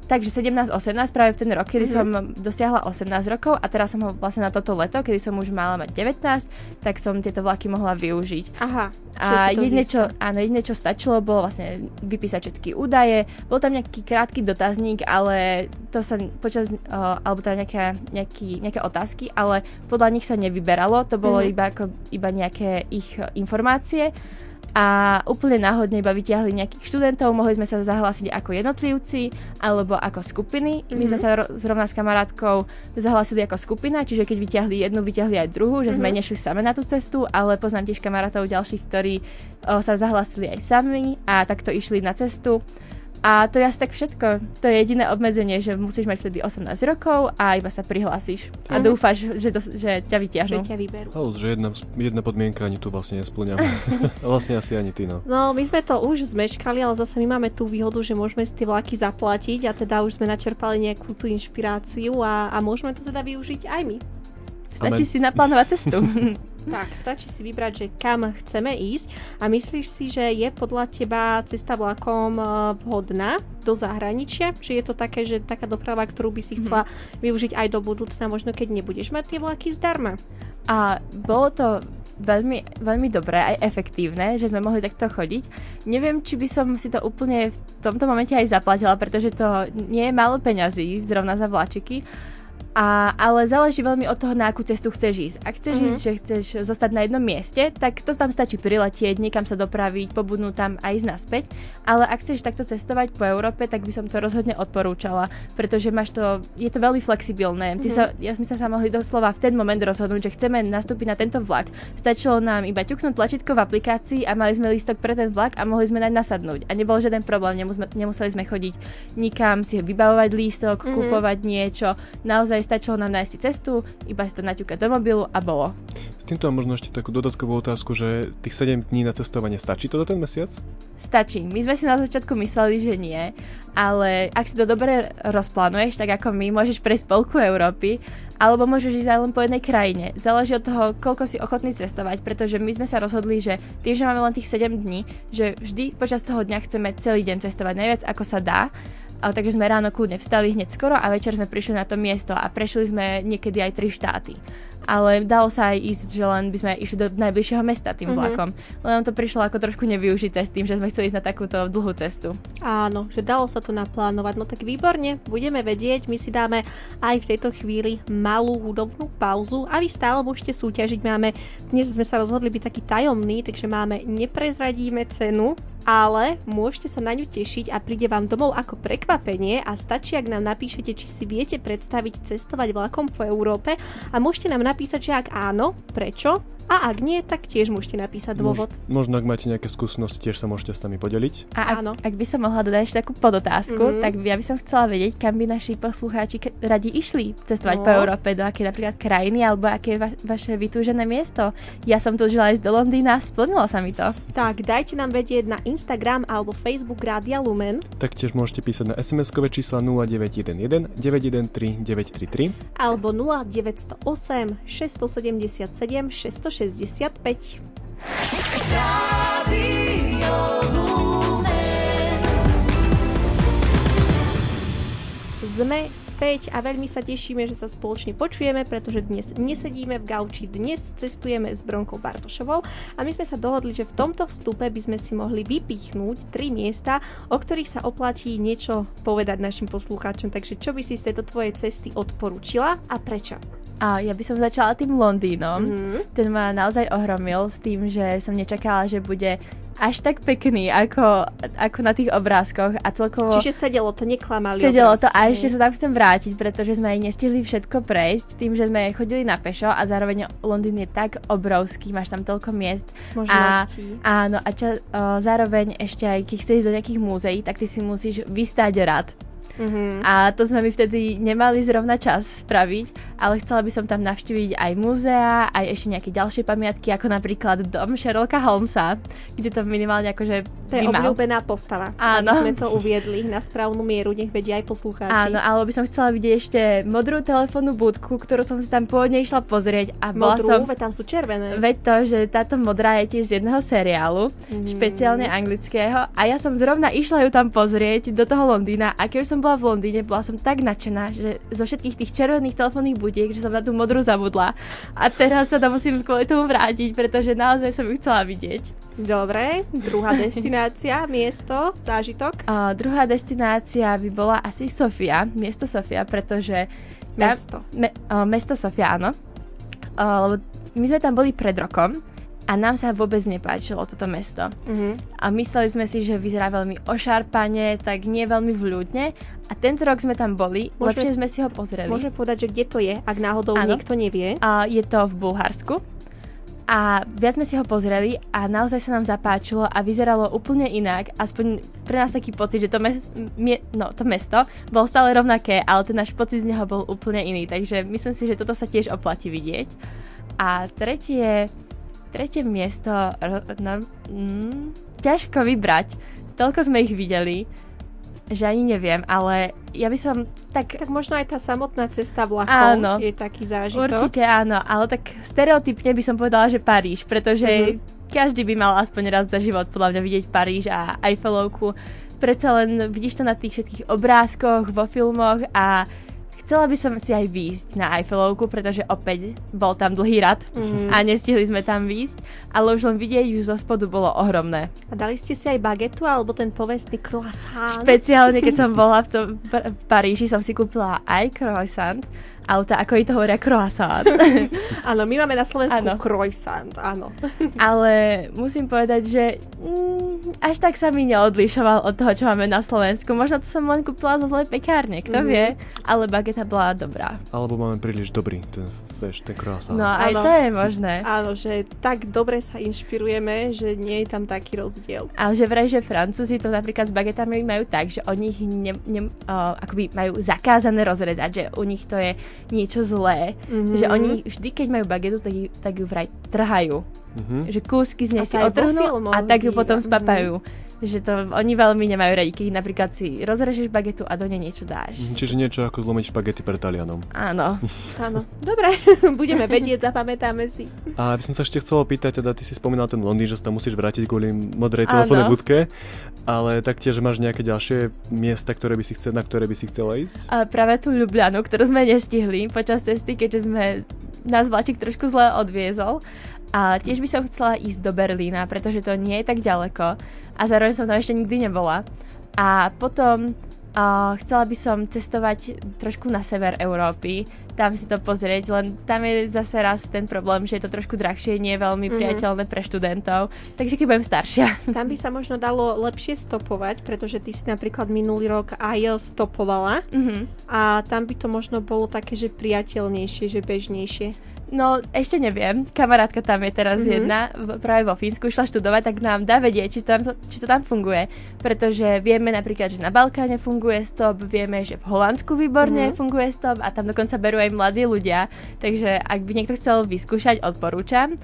takže 17-18 práve v ten rok, kedy som dosiahla 18 rokov a teraz som ho vlastne na toto leto, kedy som už mala mať 19, tak som tieto vlaky mohla využiť. Aha. A jediné, čo stačilo, bolo vlastne vypísať všetky údaje. Bol tam nejaký krátky dotazník, ale to sa počas, alebo teda nejaké otázky, ale podľa nich sa nevyberalo, to bolo iba nejaké ich informácie. A úplne náhodne iba vyťahli nejakých študentov, mohli sme sa zahlásiť ako jednotlivci alebo ako skupiny. My sme sa zrovna s kamarátkou zahlásili ako skupina, čiže keď vyťahli jednu, vyťahli aj druhú, že sme nešli same na tú cestu, ale poznám tiež kamarátov ďalších, ktorí sa zahlásili aj sami a takto išli na cestu. A to je asi tak všetko. To je jediné obmedzenie, že musíš mať vtedy 18 rokov a iba sa prihlásiš. A dúfaš, že ťa vyťahnú. Že ťa vyberú. Jedna podmienka ani tu vlastne nesplňam. Vlastne asi ani ty, no. No, my sme to už zmeškali, ale zase my máme tú výhodu, že môžeme si tie vlaky zaplatiť a teda už sme načerpali nejakú tú inšpiráciu a môžeme to teda využiť aj my. Stačí si naplánovať cestu. Tak, stačí si vybrať, že kam chceme ísť a myslíš si, že je podľa teba cesta vlakom vhodná do zahraničia? Či je to také, že taká doprava, ktorú by si chcela využiť aj do budúcna, možno keď nebudeš mať tie vlaky zdarma? A bolo to veľmi, veľmi dobré, aj efektívne, že sme mohli takto chodiť. Neviem, či by som si to úplne v tomto momente aj zaplatila, pretože to nie je málo peňazí, zrovna za vláčiky. Ale záleží veľmi od toho, na akú cestu chceš ísť. Ak chceš ísť, že chceš zostať na jednom mieste, tak to tam stačí priletieť, niekam sa dopraviť, pobudnú tam a ísť naspäť. Ale ak chceš takto cestovať po Európe, tak by som to rozhodne odporúčala, pretože je to veľmi flexibilné. Ja sme sa mohli doslova v ten moment rozhodnúť, že chceme nastúpiť na tento vlak. Stačilo nám iba ťuknúť tlačítko v aplikácii a mali sme lístok pre ten vlak a mohli sme naň nasadnúť. A nebol žiaden problém, nemuseli sme chodiť nikam, si vybavovať lístok, kupovať niečo. Naozaj stačilo nám nájsť si cestu, iba si to naťukať do mobilu a bolo. S týmto mám možno ešte takú dodatokovú otázku, že tých 7 dní na cestovanie, stačí to do ten mesiac? Stačí. My sme si na začiatku mysleli, že nie, ale ak si to dobre rozplánuješ, tak ako my, môžeš prejsť polku Európy, alebo môžeš ísť aj len po jednej krajine. Záleží od toho, koľko si ochotný cestovať, pretože my sme sa rozhodli, že tým, že máme len tých 7 dní, že vždy počas toho dňa chceme celý deň cestovať najviac, ako sa dá. Takže sme ráno kľudne vstali hneď skoro a večer sme prišli na to miesto a prešli sme niekedy aj 3 štáty. Ale dalo sa aj ísť, že len by sme išli do najbližšieho mesta tým vlakom. Len to prišlo ako trošku nevyužité s tým, že sme chceli ísť na takúto dlhú cestu. Áno, že dalo sa to naplánovať. No tak výborne, budeme vedieť. My si dáme aj v tejto chvíli malú hudobnú pauzu a vy stále môžete súťažiť. Dnes sme sa rozhodli byť taký tajomný, takže neprezradíme cenu, ale môžete sa na ňu tešiť a príde vám domov ako prekvapenie a stačí, ak nám napíšete, či si viete predstaviť cestovať vlakom po Európe a môžete nám napísať, že ak áno, prečo? A ak nie, tak tiež môžete napísať dôvod. Možno ak máte nejaké skúsenosti, tiež sa môžete s nami podeliť. Ak by som mohla dodať ešte takú podotázku, tak ja by som chcela vedieť, kam by naši poslucháči radi išli cestovať po Európe, do aké napríklad krajiny, alebo aké je vaše vytúžené miesto. Ja som túžila ísť do Londýna, splnilo sa mi to. Tak dajte nám vedieť na Instagram alebo Facebook Rádia Lumen. Taktiež môžete písať na SMS-kové čísla 0911 913 933 alebo 0908 677 660 65. sme späť a veľmi sa tešíme, že sa spoločne počujeme, pretože dnes nesedíme v gauči, dnes cestujeme s Broňkou Bartošovou a my sme sa dohodli, že v tomto vstupe by sme si mohli vypichnúť 3 miesta, o ktorých sa oplatí niečo povedať našim poslucháčom. Takže čo by si z tejto tvojej cesty odporúčila a prečo? A ja by som začala tým Londýnom. Ten ma naozaj ohromil s tým, že som nečakala, že bude až tak pekný, ako na tých obrázkoch a celkovo... Čiže sedelo to, neklamali obrázky. Sedelo to a ešte sa tam chcem vrátiť, pretože sme aj nestihli všetko prejsť tým, že sme chodili na pešo a zároveň Londýn je tak obrovský, máš tam toľko miest. Možností. Áno, a zároveň ešte aj keď chceš ísť do nejakých múzeí, tak ty si musíš vystáť rad. A to sme my vtedy nemali zrovna čas spraviť, ale chcela by som tam navštíviť aj múzea, aj ešte nejaké ďalšie pamiatky, ako napríklad dom Sherlocka Holmesa, kde to minimálne akože to je obľúbená postava. Áno. Aby sme to uviedli na správnu mieru, nech vedia aj poslucháči. Áno, alebo by som chcela vidieť ešte modrú telefónnu budku, ktorú som si tam pôvodne išla pozrieť a bola modrú, veď tam sú červené. Veď to, že táto modrá je tiež z jedného seriálu, špeciálne anglického, a ja som zrovna išla ju tam pozrieť do toho Londýna, a keď som v Londýne, bola som tak nadšená, že zo všetkých tých červených telefónnych budiek, že som na tú modrú zabudla. A teraz sa tam musím kvôli tomu vrátiť, pretože naozaj som ju chcela vidieť. Dobre, druhá destinácia, miesto, zážitok? Druhá destinácia by bola asi Sofia, miesto Sofia, pretože... Mesto Sofia, áno. Lebo my sme tam boli pred rokom a nám sa vôbec nepáčilo toto mesto. A mysleli sme si, že vyzerá veľmi ošarpane, tak nie veľmi vľúdne. A tento rok sme tam boli, lepšie sme si ho pozreli. Môžeme povedať, že kde to je, ak náhodou niekto nevie? Je to v Bulharsku. A viac sme si ho pozreli a naozaj sa nám zapáčilo a vyzeralo úplne inak. Aspoň pre nás taký pocit, že to mesto bolo stále rovnaké, ale ten náš pocit z neho bol úplne iný. Takže myslím si, že toto sa tiež oplatí vidieť. A tretie miesto... ťažko vybrať. Toľko sme ich videli, že ani neviem, ale ja by som tak... Tak možno aj tá samotná cesta vlakom je taký zážitok. Určite áno, ale tak stereotypne by som povedala, že Paríž, pretože každý by mal aspoň raz za život podľa mňa vidieť Paríž a Eiffelovku. Predsa len vidíš to na tých všetkých obrázkoch, vo filmoch a... Chcela by som si aj výjsť na Eiffelovku, pretože opäť bol tam dlhý rad a nestihli sme tam výjsť, ale už len vidieť ju zo spodu bolo ohromné. A dali ste si aj bagetu alebo ten povestný croissant? Špeciálne, keď som bola v Paríži, som si kúpila aj croissant, ale ako jej to hovoria croissant. Áno, my máme na Slovensku croissant, áno. Ale musím povedať, že až tak sa mi neodlišoval od toho, čo máme na Slovensku. Možno to som len kúpila zo zlej pekárne, kto vie, ale bageta bola dobrá. Alebo máme príliš dobrý ten croissant. No aj to je možné. Áno, že tak dobre sa inšpirujeme, že nie je tam taký rozdiel. Ale že vraj, že Francúzi to napríklad s bagetami majú tak, že oni ich akoby majú zakázané rozrezať, že u nich to je niečo zlé, že oni vždy, keď majú bagetu, tak ju vraj trhajú. Že kúsky z nej si otrhnú a tak ju potom spapajú. Že to oni veľmi nemajú radi, keď napríklad si rozrežeš bagetu a do nej niečo dáš. Čiže niečo ako zlomiť špagety pred Talianom. Áno. Áno. Dobre, budeme vedieť, zapamätáme si. A by som sa ešte chcela opýtať, teda ty si spomínal ten Londýn, že sa tam musíš vrátiť kvôli modrej telefónnej budke, ale taktiež máš nejaké ďalšie miesta, na ktoré by si chcela ísť? A práve tú Ljubljanu, ktorú sme nestihli počas cesty, keďže nás vláčik trošku zle odviezol. A tiež by som chcela ísť do Berlína, pretože to nie je tak ďaleko a zároveň som tam ešte nikdy nebola. A potom chcela by som cestovať trošku na sever Európy, tam si to pozrieť, len tam je zase raz ten problém, že je to trošku drahšie, nie je veľmi priateľné pre študentov, takže keď budem staršia. Tam by sa možno dalo lepšie stopovať, pretože ty si napríklad minulý rok aj stopovala a tam by to možno bolo také, že priateľnejšie, že bežnejšie. No, ešte neviem. Kamarátka tam je teraz jedna, práve vo Fínsku išla študovať, tak nám dá vedieť, či to tam funguje. Pretože vieme napríklad, že na Balkáne funguje stop, vieme, že v Holandsku výborne funguje stop a tam dokonca berú aj mladí ľudia. Takže ak by niekto chcel vyskúšať, odporúčam.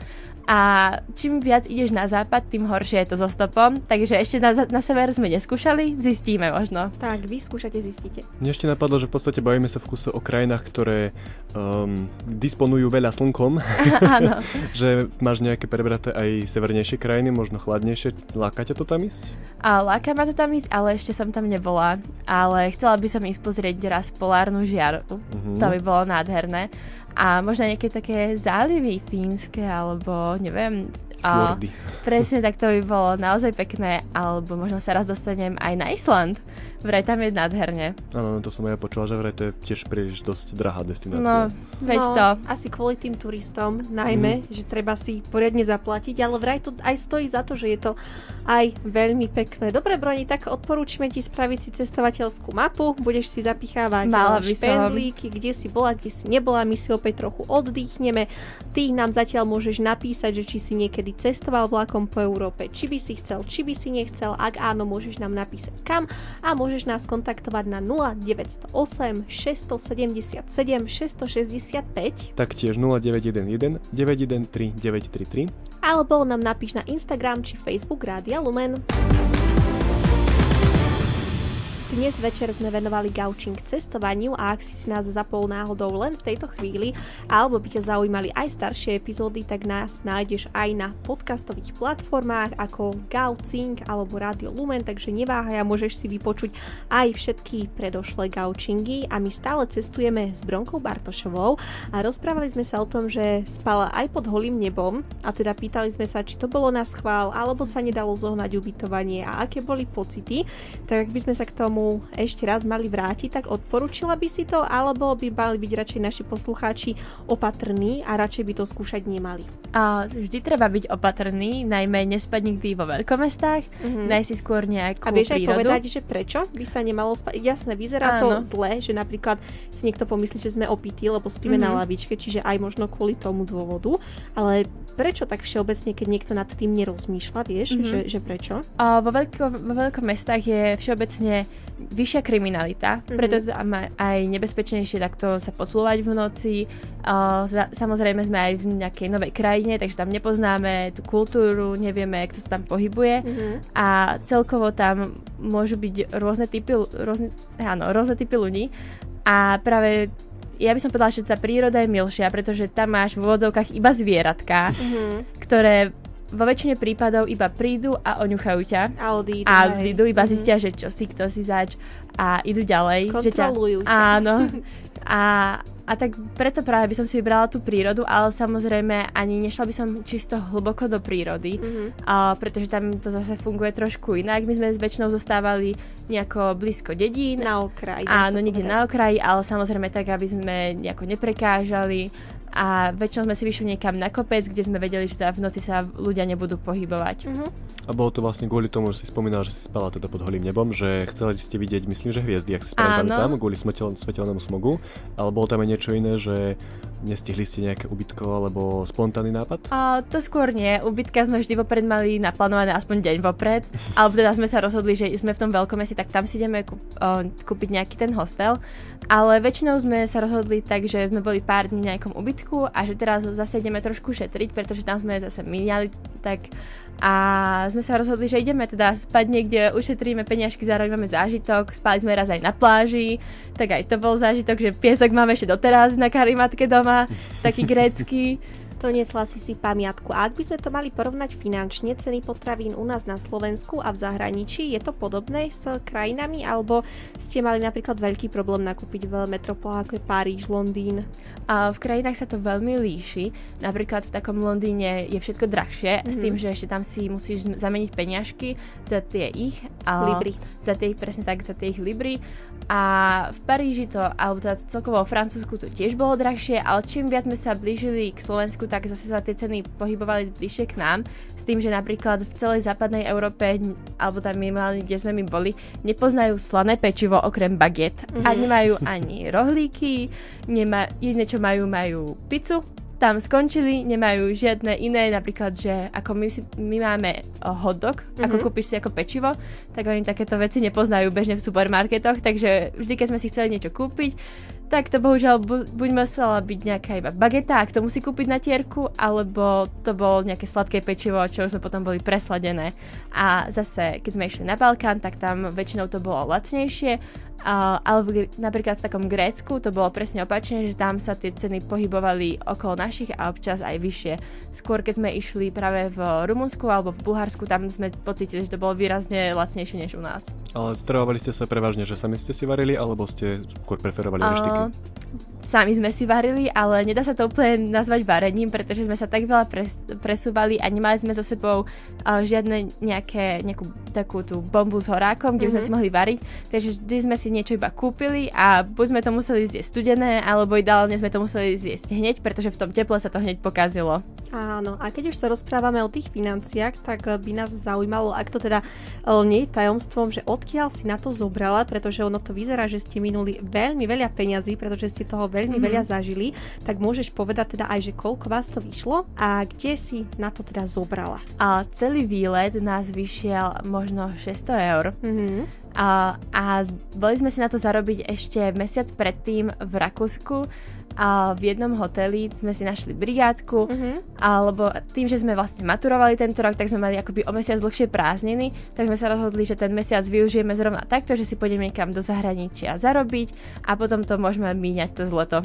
A čím viac ideš na západ, tým horšie je to so stopom. Takže ešte na sever sme neskúšali, zistíme možno. Tak, vy skúšate, zistíte. Mne ešte napadlo, že v podstate bavíme sa v kuse o krajinách, ktoré disponujú veľa slnkom. Áno. Že máš nejaké prebraté aj severnejšie krajiny, možno chladnejšie. Láka ťa to tam ísť? Láka ma to tam ísť, ale ešte som tam nebola. Ale chcela by som ísť pozrieť raz polárnu žiaru. To by bolo nádherné. A možno nejaké také zálivy fínske, alebo neviem. Fjordy. Presne, tak to by bolo naozaj pekné. Alebo možno sa raz dostanem aj na Island. Vraj tam je nádherne. Áno, to som aj počula, že vraj to je tiež príliš dosť drahá destinácia. No, asi kvôli tým turistom, najmä, že treba si poriadne zaplatiť, ale vraj to aj stojí za to, že je to aj veľmi pekné. Dobre, Broni, tak odporúčime ti spraviť si cestovateľskú mapu, budeš si zapichávať špendlíky, kde si bola, kde si nebola, my si opäť trochu oddychneme. Ty nám zatiaľ môžeš napísať, že či si niekedy cestoval vlakom po Európe, či by si chcel, či by si nechcel, ak áno, môžeš nám napísať kam a môžeš nás kontaktovať na 0908 677 665. Taktiež 0911 913 933. Alebo nám napíš na Instagram či Facebook Rádia Lumen. Dnes večer sme venovali gaučing cestovaniu a ak si nás zapol náhodou len v tejto chvíli alebo by ťa zaujímali aj staršie epizódy, tak nás nájdeš aj na podcastových platformách ako Gaučing alebo Rádio Lumen, takže neváhaj a môžeš si vypočuť aj všetky predošlé gaučingy a my stále cestujeme s Broňkou Bartošovou a rozprávali sme sa o tom, že spala aj pod holým nebom a teda pýtali sme sa, či to bolo na schvál alebo sa nedalo zohnať ubytovanie a aké boli pocity, tak ak by sme sa k tomu ešte raz mali vrátiť, tak odporúčila by si to, alebo by mali byť radšej naši poslucháči opatrní a radšej by to skúšať nemali? Vždy treba byť opatrný, najmä nespať nikdy vo veľkomestách, nájsť si skôr nejakú prírodu. A vieš aj povedať, že prečo by sa nemalo spať? Jasné, vyzerá to zle, že napríklad si niekto pomyslí, že sme opití, lebo spíme na lavičke, čiže aj možno kvôli tomu dôvodu, ale prečo tak všeobecne, keď niekto nad tým nerozmýšľa, vieš, že prečo? Vo veľkomestách je všeobecne vyššia kriminalita, preto tam aj nebezpečnejšie takto sa podsúvať v noci. Samozrejme sme aj v nejakej novej krajine, takže tam nepoznáme tú kultúru, nevieme, kto sa tam pohybuje a celkovo tam môžu byť rôzne typy ľudí a práve ja by som povedala, že tá príroda je milšia, pretože tam máš v úvodzovkách iba zvieratka, ktoré vo väčšine prípadov iba prídu a oňuchajú ťa. A odídu iba zistia, že čo si, kto si zač a idú ďalej. Skontrolujú ťa. Áno. A tak preto práve by som si vybrala tú prírodu, ale samozrejme ani nešla by som čisto hlboko do prírody, pretože tam to zase funguje trošku inak. My sme väčšinou zostávali nejako blízko dedín. Na okraji. Áno, niekde na okraji, ale samozrejme tak, aby sme nejako neprekážali. A väčšinou sme si vyšli niekam na kopec, kde sme vedeli, že v noci sa ľudia nebudú pohybovať. A bolo to vlastne kvôli tomu, že si spomínala, že si spala teda pod holým nebom, že chceli ste vidieť, myslím, že hviezdy, ak si spomínali tam, kvôli svetelnému smogu, ale bolo tam aj niečo iné, že nestihli ste nejaké ubytko alebo spontánny nápad? To skôr nie. Ubytka sme vždy vopred mali naplánované aspoň deň vopred, alebo teda sme sa rozhodli, že sme v tom veľkomeste, tak tam si ideme kúpiť nejaký ten hostel, ale väčšinou sme sa rozhodli tak, že sme boli pár dní v nejakom ubytku a že teraz zase ideme trošku šetriť, pretože tam sme zase míňali tak a sme sa rozhodli, že ideme teda spať niekde, ušetríme peniažky, zároveň máme zážitok, spali sme raz aj na pláži, tak aj to bol zážitok, že piesok máme ešte doteraz na karimatke doma, taký grécky. Doniesla si pamiatku. A ak by sme to mali porovnať finančne, ceny potravín u nás na Slovensku a v zahraničí, je to podobné s krajinami, alebo ste mali napríklad veľký problém nakúpiť v metropolách ako je Paríž, Londýn? V krajinách sa to veľmi líši. Napríklad v takom Londýne je všetko drahšie, s tým, že ešte tam si musíš zameniť peňažky za tie ich libry. Za tie ich libry. A v Paríži to, alebo teda celkovo v Francúzsku to tiež bolo drahšie, ale čím viac sme sa blížili k Slovensku, tak zase sa tie ceny pohybovali bližšie k nám, s tým, že napríklad v celej západnej Európe, alebo tam minimálne, kde sme my boli, nepoznajú slané pečivo okrem baget. A nemajú ani rohlíky, jediné, čo majú pizzu tam skončili, nemajú žiadne iné, napríklad, že ako my máme hotdog, ako kúpiš si ako pečivo, tak oni takéto veci nepoznajú bežne v supermarketoch, takže vždy, keď sme si chceli niečo kúpiť, tak to bohužiaľ buď musela byť nejaká iba bageta, a k tomu si kúpiť na tierku, alebo to bolo nejaké sladké pečivo, čo už sme potom boli presladené. A zase, keď sme išli na Balkán, tak tam väčšinou to bolo lacnejšie, ale napríklad v takom Grécku to bolo presne opačne, že tam sa tie ceny pohybovali okolo našich a občas aj vyššie. Skôr, keď sme išli práve v Rumunsku alebo v Bulharsku, tam sme pocítili, že to bolo výrazne lacnejšie než u nás. Ale stravovali ste sa prevažne, že sami ste si varili, alebo ste skôr preferovali reštiky? Sami sme si varili, ale nedá sa to úplne nazvať varením, pretože sme sa tak veľa presúvali a nemali sme so sebou žiadne nejakú takú tú bombu s horákom, kde sme si mohli variť, takže vždy sme si niečo iba kúpili a buď sme to museli zjesť studené, alebo ideálne sme to museli zjesť hneď, pretože v tom teple sa to hneď pokazilo. Áno, a keď už sa rozprávame o tých financiách, tak by nás zaujímalo, ak to teda nie je tajomstvom, že odkiaľ si na to zobrala, pretože ono to vyzerá, že ste minuli veľmi veľa peňazí, pretože ste toho veľmi veľa zažili, tak môžeš povedať teda aj, že koľko vás to vyšlo a kde si na to teda zobrala? A celý výlet nás vyšiel možno 600 eur. A boli sme si na to zarobiť ešte mesiac predtým v Rakúsku a v jednom hoteli sme si našli brigádku, alebo tým, že sme vlastne maturovali tento rok, tak sme mali akoby o mesiac dlhšie prázdniny, tak sme sa rozhodli, že ten mesiac využijeme zrovna takto, že si pôjdeme niekam do zahraničia zarobiť a potom to môžeme míňať cez leto.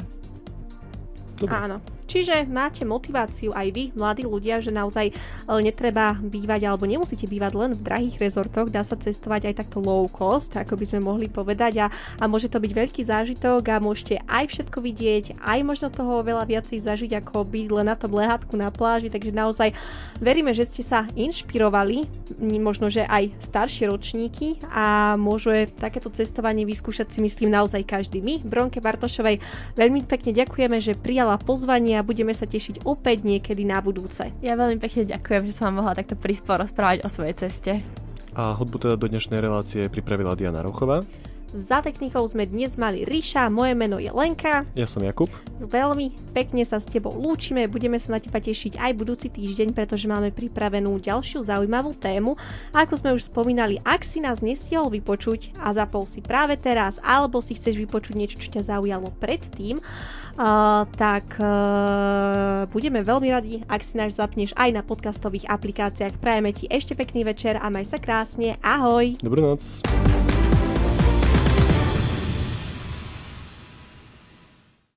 Dobre. Áno. Čiže máte motiváciu aj vy, mladí ľudia, že naozaj netreba bývať alebo nemusíte bývať len v drahých rezortoch, dá sa cestovať aj takto low cost, ako by sme mohli povedať a môže to byť veľký zážitok a môžete aj všetko vidieť, aj možno toho veľa viacej zažiť, ako byť len na tom lehátku na pláži, takže naozaj veríme, že ste sa inšpirovali, možno, že aj staršie ročníky a môže takéto cestovanie vyskúšať si myslím naozaj každý. My, Broňke Bartošovej, veľmi pekne ďakujeme, že prijala pozvanie a budeme sa tešiť opäť niekedy na budúce. Ja veľmi pekne ďakujem, že som vám mohla takto porozprávať o svojej ceste. A hudbu teda do dnešnej relácie pripravila Diana Rauchová. Za technikou sme dnes mali Ríša, moje meno je Lenka. Ja som Jakub. Veľmi pekne sa s tebou lúčime, budeme sa na teba tešiť aj budúci týždeň, pretože máme pripravenú ďalšiu zaujímavú tému. A ako sme už spomínali, ak si nás nestihol vypočuť a zapol si práve teraz, alebo si chceš vypočuť niečo, čo ťa zaujalo predtým, tak budeme veľmi radi, ak si nás zapneš aj na podcastových aplikáciách. Prajeme ti ešte pekný večer a maj sa krásne. Ahoj. Dobrú noc.